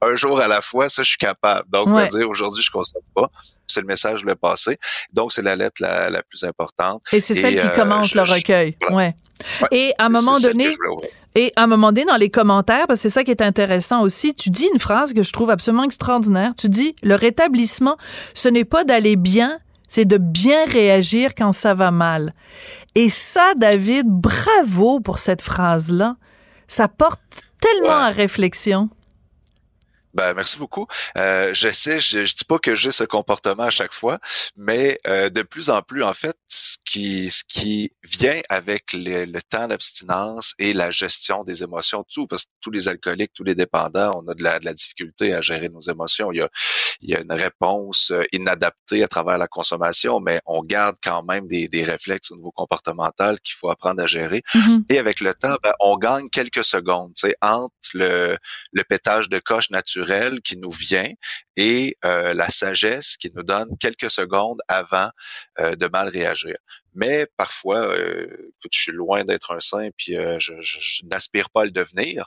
un jour à la fois, ça, je suis capable. Donc, de dire, aujourd'hui, je consomme pas. C'est le message que je voulais passer. Donc, c'est la lettre la plus importante. Et c'est celle qui commence le recueil. Voilà. Ouais. Ouais. Et à un moment donné, dans les commentaires, parce que c'est ça qui est intéressant aussi, tu dis une phrase que je trouve absolument extraordinaire. Tu dis, le rétablissement, ce n'est pas d'aller bien, c'est de bien réagir quand ça va mal. Et ça, David, bravo pour cette phrase-là. Ça porte tellement à réflexion. Ben merci beaucoup. Je dis pas que j'ai ce comportement à chaque fois, mais de plus en plus, en fait, ce qui vient avec le temps d'abstinence et la gestion des émotions, tout, parce que tous les alcooliques, tous les dépendants, on a de la difficulté à gérer nos émotions. Il y a il y a une réponse inadaptée à travers la consommation, mais on garde quand même des réflexes au niveau comportemental qu'il faut apprendre à gérer. Mm-hmm. Et avec le temps, ben, on gagne quelques secondes, tu sais, entre le pétage de coche naturel qui nous vient et la sagesse qui nous donne quelques secondes avant de mal réagir. Mais parfois, écoute, je suis loin d'être un saint, puis je n'aspire pas à le devenir.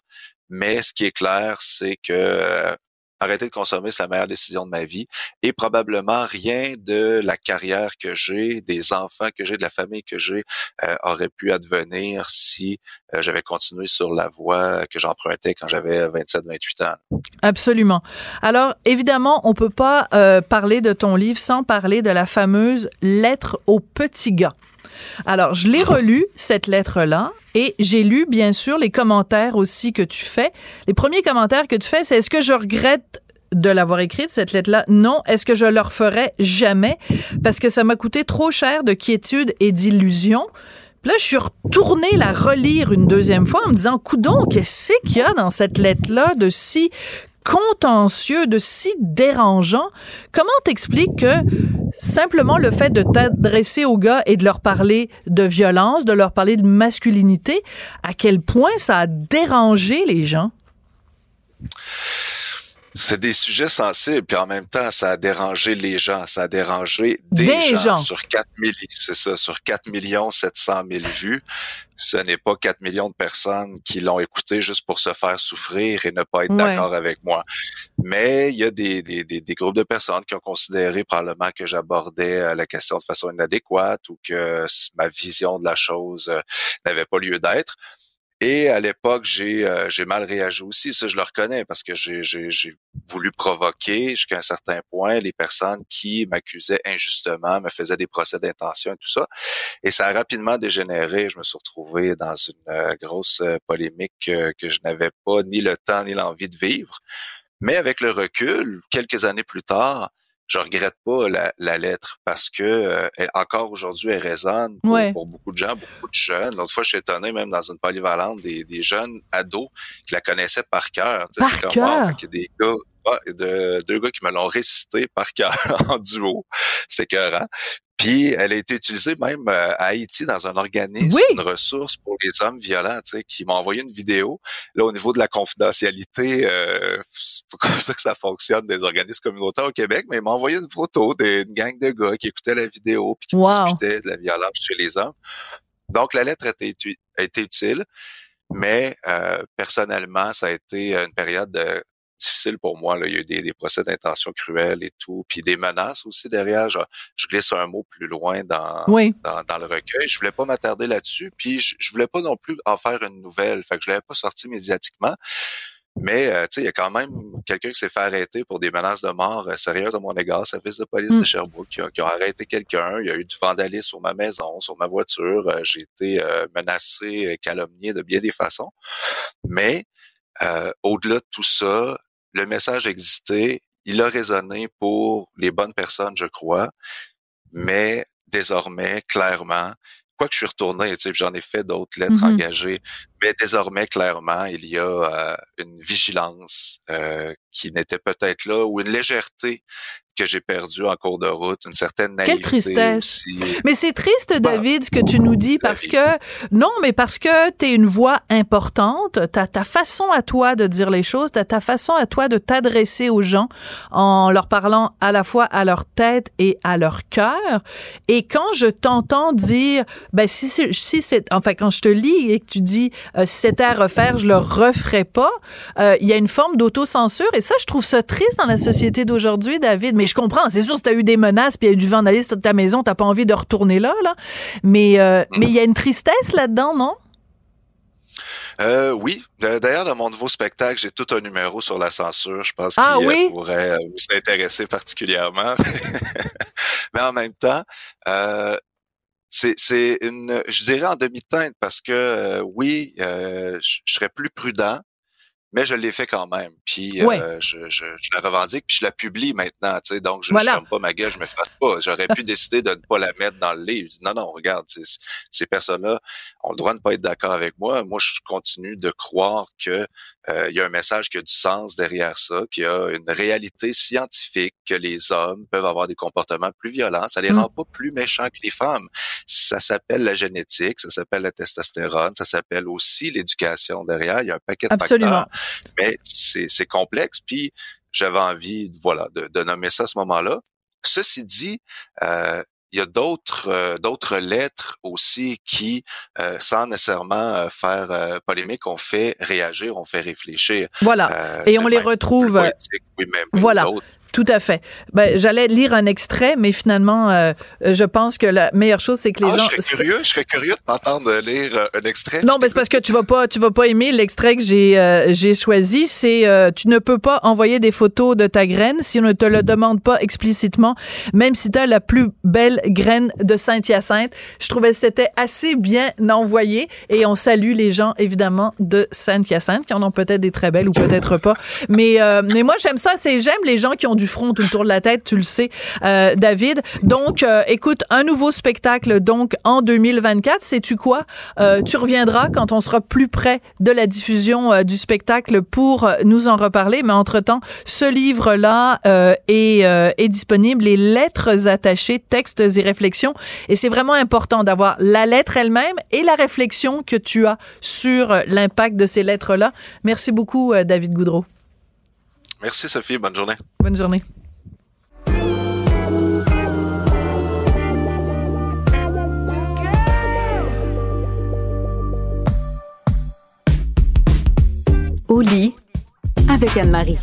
Mais ce qui est clair, c'est que arrêter de consommer, c'est la meilleure décision de ma vie. Et probablement rien de la carrière que j'ai, des enfants que j'ai, de la famille que j'ai aurait pu advenir si j'avais continué sur la voie que j'empruntais quand j'avais 27-28 ans. Absolument. Alors, évidemment, on peut pas parler de ton livre sans parler de la fameuse lettre au petit gars. Alors, je l'ai relue, cette lettre-là, et j'ai lu, bien sûr, les commentaires aussi que tu fais. Les premiers commentaires que tu fais, c'est « Est-ce que je regrette de l'avoir écrite, cette lettre-là? Non. Est-ce que je le referais? Jamais. Parce que ça m'a coûté trop cher de quiétude et d'illusion. » Là, je suis retournée la relire une deuxième fois en me disant « Coudonc, qu'est-ce qu'il y a dans cette lettre-là de si contentieux, de si dérangeant? » Comment t'expliques que simplement le fait de t'adresser aux gars et de leur parler de violence, de leur parler de masculinité, à quel point ça a dérangé les gens? C'est des sujets sensibles, puis en même temps, ça a dérangé les gens, ça a dérangé des gens. Sur 4 700 000 vues. Ce n'est pas 4 millions de personnes qui l'ont écouté juste pour se faire souffrir et ne pas être d'accord avec moi. Mais il y a des groupes de personnes qui ont considéré probablement que j'abordais la question de façon inadéquate ou que ma vision de la chose n'avait pas lieu d'être. Et à l'époque, j'ai mal réagi aussi. Ça, je le reconnais parce que j'ai voulu provoquer jusqu'à un certain point les personnes qui m'accusaient injustement, me faisaient des procès d'intention et tout ça. Et ça a rapidement dégénéré. Je me suis retrouvé dans une grosse polémique que je n'avais pas ni le temps ni l'envie de vivre. Mais avec le recul, quelques années plus tard, je regrette pas la lettre parce que elle, encore aujourd'hui, elle résonne pour beaucoup de gens, beaucoup de jeunes. L'autre fois, je suis étonné, même dans une polyvalente, des jeunes ados qui la connaissaient par cœur. Il y a des gars, deux gars qui me l'ont récité par cœur en duo. C'était écœurant. Puis, elle a été utilisée même à Haïti dans un organisme, une ressource pour les hommes violents, tu sais, qui m'a envoyé une vidéo. Là, au niveau de la confidentialité, c'est pas comme ça que ça fonctionne des organismes communautaires au Québec, mais il m'a envoyé une photo d'une gang de gars qui écoutaient la vidéo puis qui discutaient de la violence chez les hommes. Donc, la lettre a été utile, mais personnellement, ça a été une période difficile pour moi. Là. Il y a eu des procès d'intention cruels et tout, puis des menaces aussi derrière. Je glisse un mot plus loin dans le recueil. Je voulais pas m'attarder là-dessus, puis je voulais pas non plus en faire une nouvelle. Fait que je l'avais pas sorti médiatiquement. Mais, tu sais, il y a quand même quelqu'un qui s'est fait arrêter pour des menaces de mort sérieuses à mon égard, service de police de Sherbrooke, qui a arrêté quelqu'un. Il y a eu du vandalisme sur ma maison, sur ma voiture. J'ai été menacé, calomnié de bien des façons. Mais, au-delà de tout ça, le message existait, il a résonné pour les bonnes personnes, je crois, mais désormais, clairement, quoique je suis retourné, tu sais, j'en ai fait d'autres lettres engagées, mais désormais, clairement, il y a une vigilance qui n'était peut-être là, ou une légèreté que j'ai perdue en cours de route, une certaine naïveté. Quelle tristesse! Aussi. Mais c'est triste, David, ce que tu nous dis, parce que t'es une voix importante, t'as ta façon à toi de dire les choses, t'as ta façon à toi de t'adresser aux gens en leur parlant à la fois à leur tête et à leur cœur. Et quand je t'entends dire, quand je te lis et que tu dis, si c'était à refaire, je le referais pas, il y a une forme d'autocensure, et ça, je trouve ça triste dans la société d'aujourd'hui, David, mais je comprends, c'est sûr, si t'as eu des menaces puis il y a eu du vandalisme sur ta maison, t'as pas envie de retourner là. Mais il y a une tristesse là-dedans, non? Oui. D'ailleurs, dans mon nouveau spectacle, j'ai tout un numéro sur la censure. Je pense qu'il pourrait vous intéresser particulièrement. Mais en même temps, c'est une, je dirais en demi-teinte parce que je serais plus prudent. Mais je l'ai fait quand même, puis je la revendique, puis je la publie maintenant, tu sais, donc je ferme pas ma gueule, je me flatte pas. J'aurais pu décider de ne pas la mettre dans le livre. Non, regarde, ces personnes-là ont le droit de ne pas être d'accord avec moi. Moi, je continue de croire que Il y a un message qui a du sens derrière ça, qui a une réalité scientifique que les hommes peuvent avoir des comportements plus violents. Ça les rend pas plus méchants que les femmes. Ça s'appelle la génétique, ça s'appelle la testostérone, ça s'appelle aussi l'éducation derrière. Il y a un paquet de facteurs. Mais c'est complexe. Puis j'avais envie, de nommer ça à ce moment-là. Ceci dit, il y a d'autres lettres aussi qui, sans nécessairement faire polémique, on fait réagir, on fait réfléchir. Voilà, et on les retrouve. Oui, même voilà. Tout à fait. Ben, j'allais lire un extrait, mais finalement, je pense que la meilleure chose, c'est que les gens. Je serais curieux de t'entendre lire un extrait. Non, mais c'est parce que tu vas pas aimer l'extrait que j'ai choisi. C'est tu ne peux pas envoyer des photos de ta graine si on ne te le demande pas explicitement, même si t'as la plus belle graine de Sainte-Hyacinthe. Je trouvais que c'était assez bien envoyé, et on salue les gens évidemment de Sainte-Hyacinthe qui en ont peut-être des très belles ou peut-être pas. Mais moi j'aime ça, j'aime les gens qui ont du front tout le tour de la tête, tu le sais, David. Donc, écoute, un nouveau spectacle, donc, en 2024. Sais-tu quoi? Tu reviendras quand on sera plus près de la diffusion du spectacle pour nous en reparler. Mais entre-temps, ce livre-là est disponible, Les lettres attachées, textes et réflexions. Et c'est vraiment important d'avoir la lettre elle-même et la réflexion que tu as sur l'impact de ces lettres-là. Merci beaucoup, David Goudreault. Merci Sophie, bonne journée. Bonne journée. Au lit avec Anne-Marie.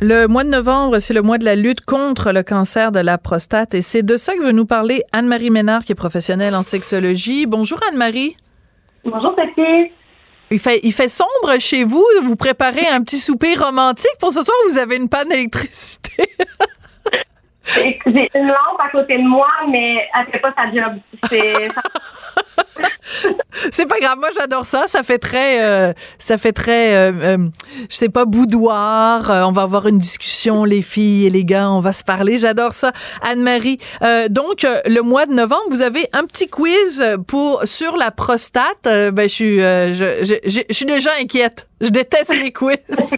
Le mois de novembre, c'est le mois de la lutte contre le cancer de la prostate, et c'est de ça que veut nous parler Anne-Marie Ménard, qui est professionnelle en sexologie. Bonjour Anne-Marie. Bonjour Sophie. Il fait sombre chez vous. Vous préparez un petit souper romantique. Pour ce soir, vous avez une panne d'électricité. J'ai une lampe à côté de moi, mais elle fait pas sa job. C'est pas grave. Moi, j'adore ça. Ça fait très, je sais pas, boudoir. On va avoir une discussion, les filles et les gars. On va se parler. J'adore ça. Anne-Marie. Donc, le mois de novembre, vous avez un petit quiz sur la prostate. Je suis déjà inquiète. Je déteste les quiz.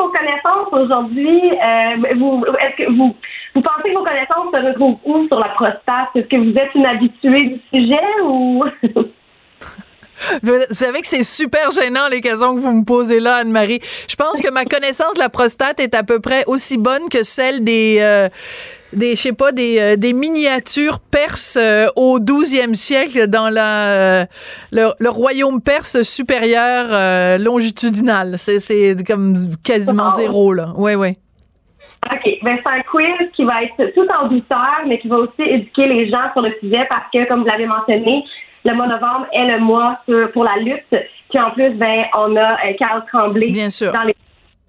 Vos connaissances aujourd'hui, est-ce que vous pensez que vos connaissances se regroupent où sur la prostate? Est-ce que vous êtes une habituée du sujet ou... Vous savez que c'est super gênant les questions que vous me posez là, Anne-Marie. Je pense que ma connaissance de la prostate est à peu près aussi bonne que celle des miniatures perses au 12e siècle dans le royaume perse supérieur longitudinal. C'est comme quasiment zéro, là. Oui. OK. Ben, c'est un quiz qui va être tout en douceur, mais qui va aussi éduquer les gens sur le sujet parce que, comme vous l'avez mentionné, le mois de novembre est le mois pour la lutte. Puis en plus, on a Karl Tremblay dans les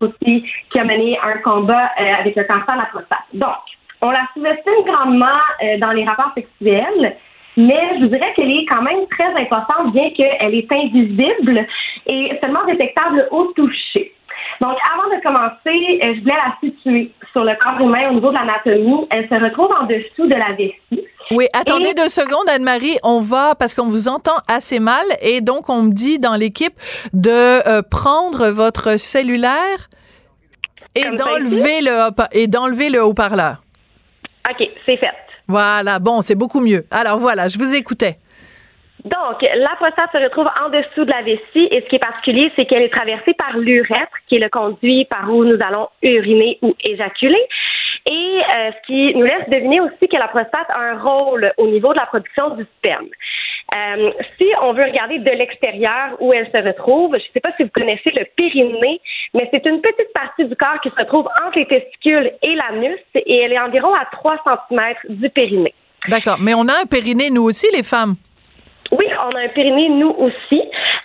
aussi qui a mené un combat avec le cancer de la prostate. Donc, on la sous-estime grandement dans les rapports sexuels, mais je vous dirais qu'elle est quand même très importante, bien qu'elle est invisible et seulement détectable au toucher. Donc, avant de commencer, je voulais la situer sur le corps humain au niveau de l'anatomie. Elle se retrouve en dessous de la vessie. Oui, attendez 2 secondes, Anne-Marie. On va, parce qu'on vous entend assez mal, et donc on me dit dans l'équipe de prendre votre cellulaire et d'enlever le haut-parleur. OK, c'est fait. Voilà, bon, c'est beaucoup mieux. Alors voilà, je vous écoutais. Donc, la prostate se retrouve en dessous de la vessie, et ce qui est particulier, c'est qu'elle est traversée par l'urètre, qui est le conduit par où nous allons uriner ou éjaculer. Et ce qui nous laisse deviner aussi que la prostate a un rôle au niveau de la production du sperme. Si on veut regarder de l'extérieur où elle se retrouve, je ne sais pas si vous connaissez le périnée, mais c'est une petite partie du corps qui se retrouve entre les testicules et l'anus, et elle est environ à 3 cm du périnée. D'accord, mais on a un périnée, nous aussi, les femmes? Oui, on a un périnée, nous aussi,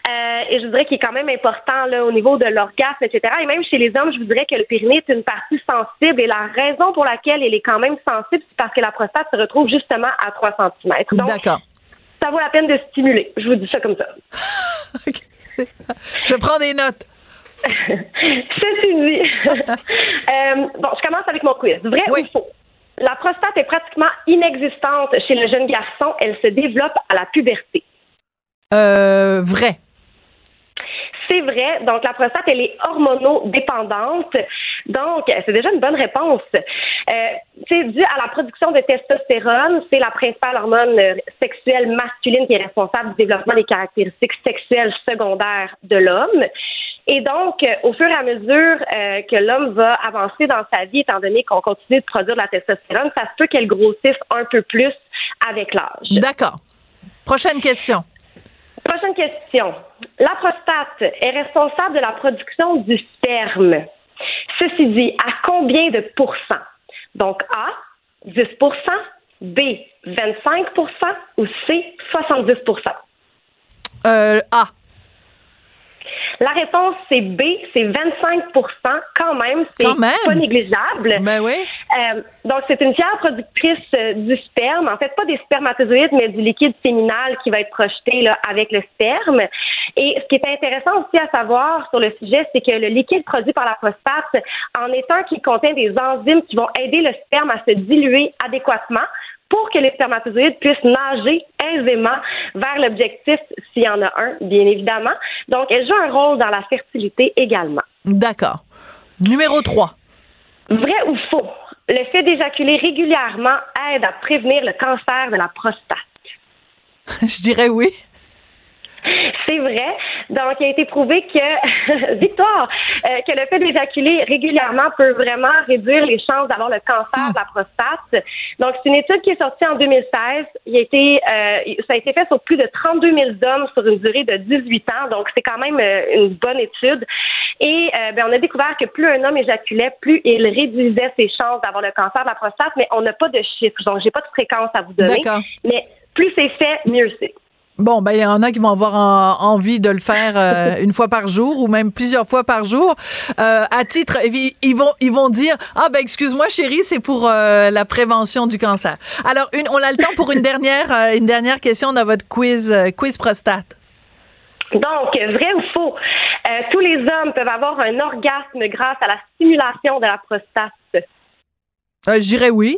et je dirais qu'il est quand même important là, au niveau de l'orgasme, etc. Et même chez les hommes, je vous dirais que le périnée est une partie sensible, et la raison pour laquelle elle est quand même sensible, c'est parce que la prostate se retrouve justement à 3 cm. Donc, d'accord. Ça vaut la peine de stimuler. Je vous dis ça comme ça. Okay. Je prends des notes. Ceci dit. Je commence avec mon quiz. Vrai ou faux? La prostate est pratiquement inexistante chez le jeune garçon. Elle se développe à la puberté. vrai? C'est vrai. Donc, la prostate, elle est hormonodépendante. Donc, c'est déjà une bonne réponse. C'est dû à la production de testostérone. C'est la principale hormone sexuelle masculine qui est responsable du développement des caractéristiques sexuelles secondaires de l'homme. Et donc, au fur et à mesure que l'homme va avancer dans sa vie, étant donné qu'on continue de produire de la testostérone, ça se peut qu'elle grossisse un peu plus avec l'âge. D'accord. Prochaine question. Prochaine question. La prostate est responsable de la production du sperme. Ceci dit, à combien de pourcents? Donc A, 10%, B, 25% ou C, 70%? A. La réponse, c'est B, c'est 25%, quand même. Pas négligeable. Ben oui. Donc, c'est une fière productrice du sperme, en fait, pas des spermatozoïdes, mais du liquide séminal qui va être projeté là, avec le sperme. Et ce qui est intéressant aussi à savoir sur le sujet, c'est que le liquide produit par la prostate en est un qui contient des enzymes qui vont aider le sperme à se diluer adéquatement pour que les spermatozoïdes puissent nager aisément vers l'objectif, s'il y en a un, bien évidemment. Donc, elle joue un rôle dans la fertilité également. D'accord. Numéro 3. Vrai ou faux? Le fait d'éjaculer régulièrement aide à prévenir le cancer de la prostate. Je dirais oui. C'est vrai. Donc, il a été prouvé que, victoire, que le fait d'éjaculer régulièrement peut vraiment réduire les chances d'avoir le cancer de la prostate. Donc, c'est une étude qui est sortie en 2016. Ça a été fait sur plus de 32 000 hommes sur une durée de 18 ans. Donc, c'est quand même une bonne étude. Et on a découvert que plus un homme éjaculait, plus il réduisait ses chances d'avoir le cancer de la prostate. Mais on n'a pas de chiffres. Donc, j'ai pas de fréquence à vous donner. D'accord. Mais plus c'est fait, mieux c'est. Bon, ben il y en a qui vont avoir envie de le faire une fois par jour ou même plusieurs fois par jour. À titre, ils vont dire ah ben excuse-moi chérie, c'est pour la prévention du cancer. Alors on a le temps pour une dernière question dans votre quiz prostate. Donc, vrai ou faux, tous les hommes peuvent avoir un orgasme grâce à la stimulation de la prostate. Je dirais oui.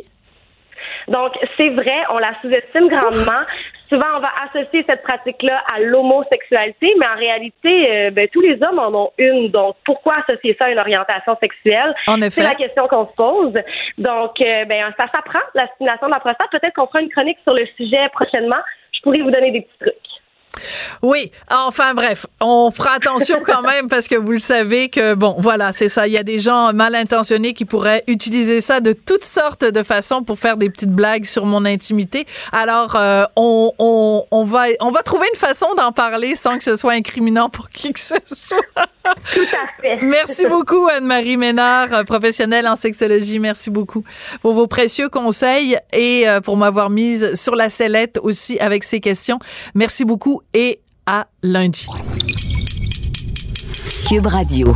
Donc, c'est vrai, on la sous-estime grandement. Souvent, on va associer cette pratique-là à l'homosexualité, mais en réalité, tous les hommes en ont une. Donc, pourquoi associer ça à une orientation sexuelle? En effet. C'est la question qu'on se pose. Donc, ça s'apprend, la stimulation de la prostate. Peut-être qu'on fera une chronique sur le sujet prochainement. Je pourrais vous donner des petits trucs. Oui, enfin bref, on fera attention quand même parce que vous le savez que, bon, voilà, c'est ça, il y a des gens mal intentionnés qui pourraient utiliser ça de toutes sortes de façons pour faire des petites blagues sur mon intimité. Alors, on va trouver une façon d'en parler sans que ce soit incriminant pour qui que ce soit. Tout à fait. Merci beaucoup Anne-Marie Ménard, professionnelle en sexologie, merci beaucoup pour vos précieux conseils et pour m'avoir mise sur la sellette aussi avec ces questions. Merci beaucoup. Et à lundi. Cube Radio.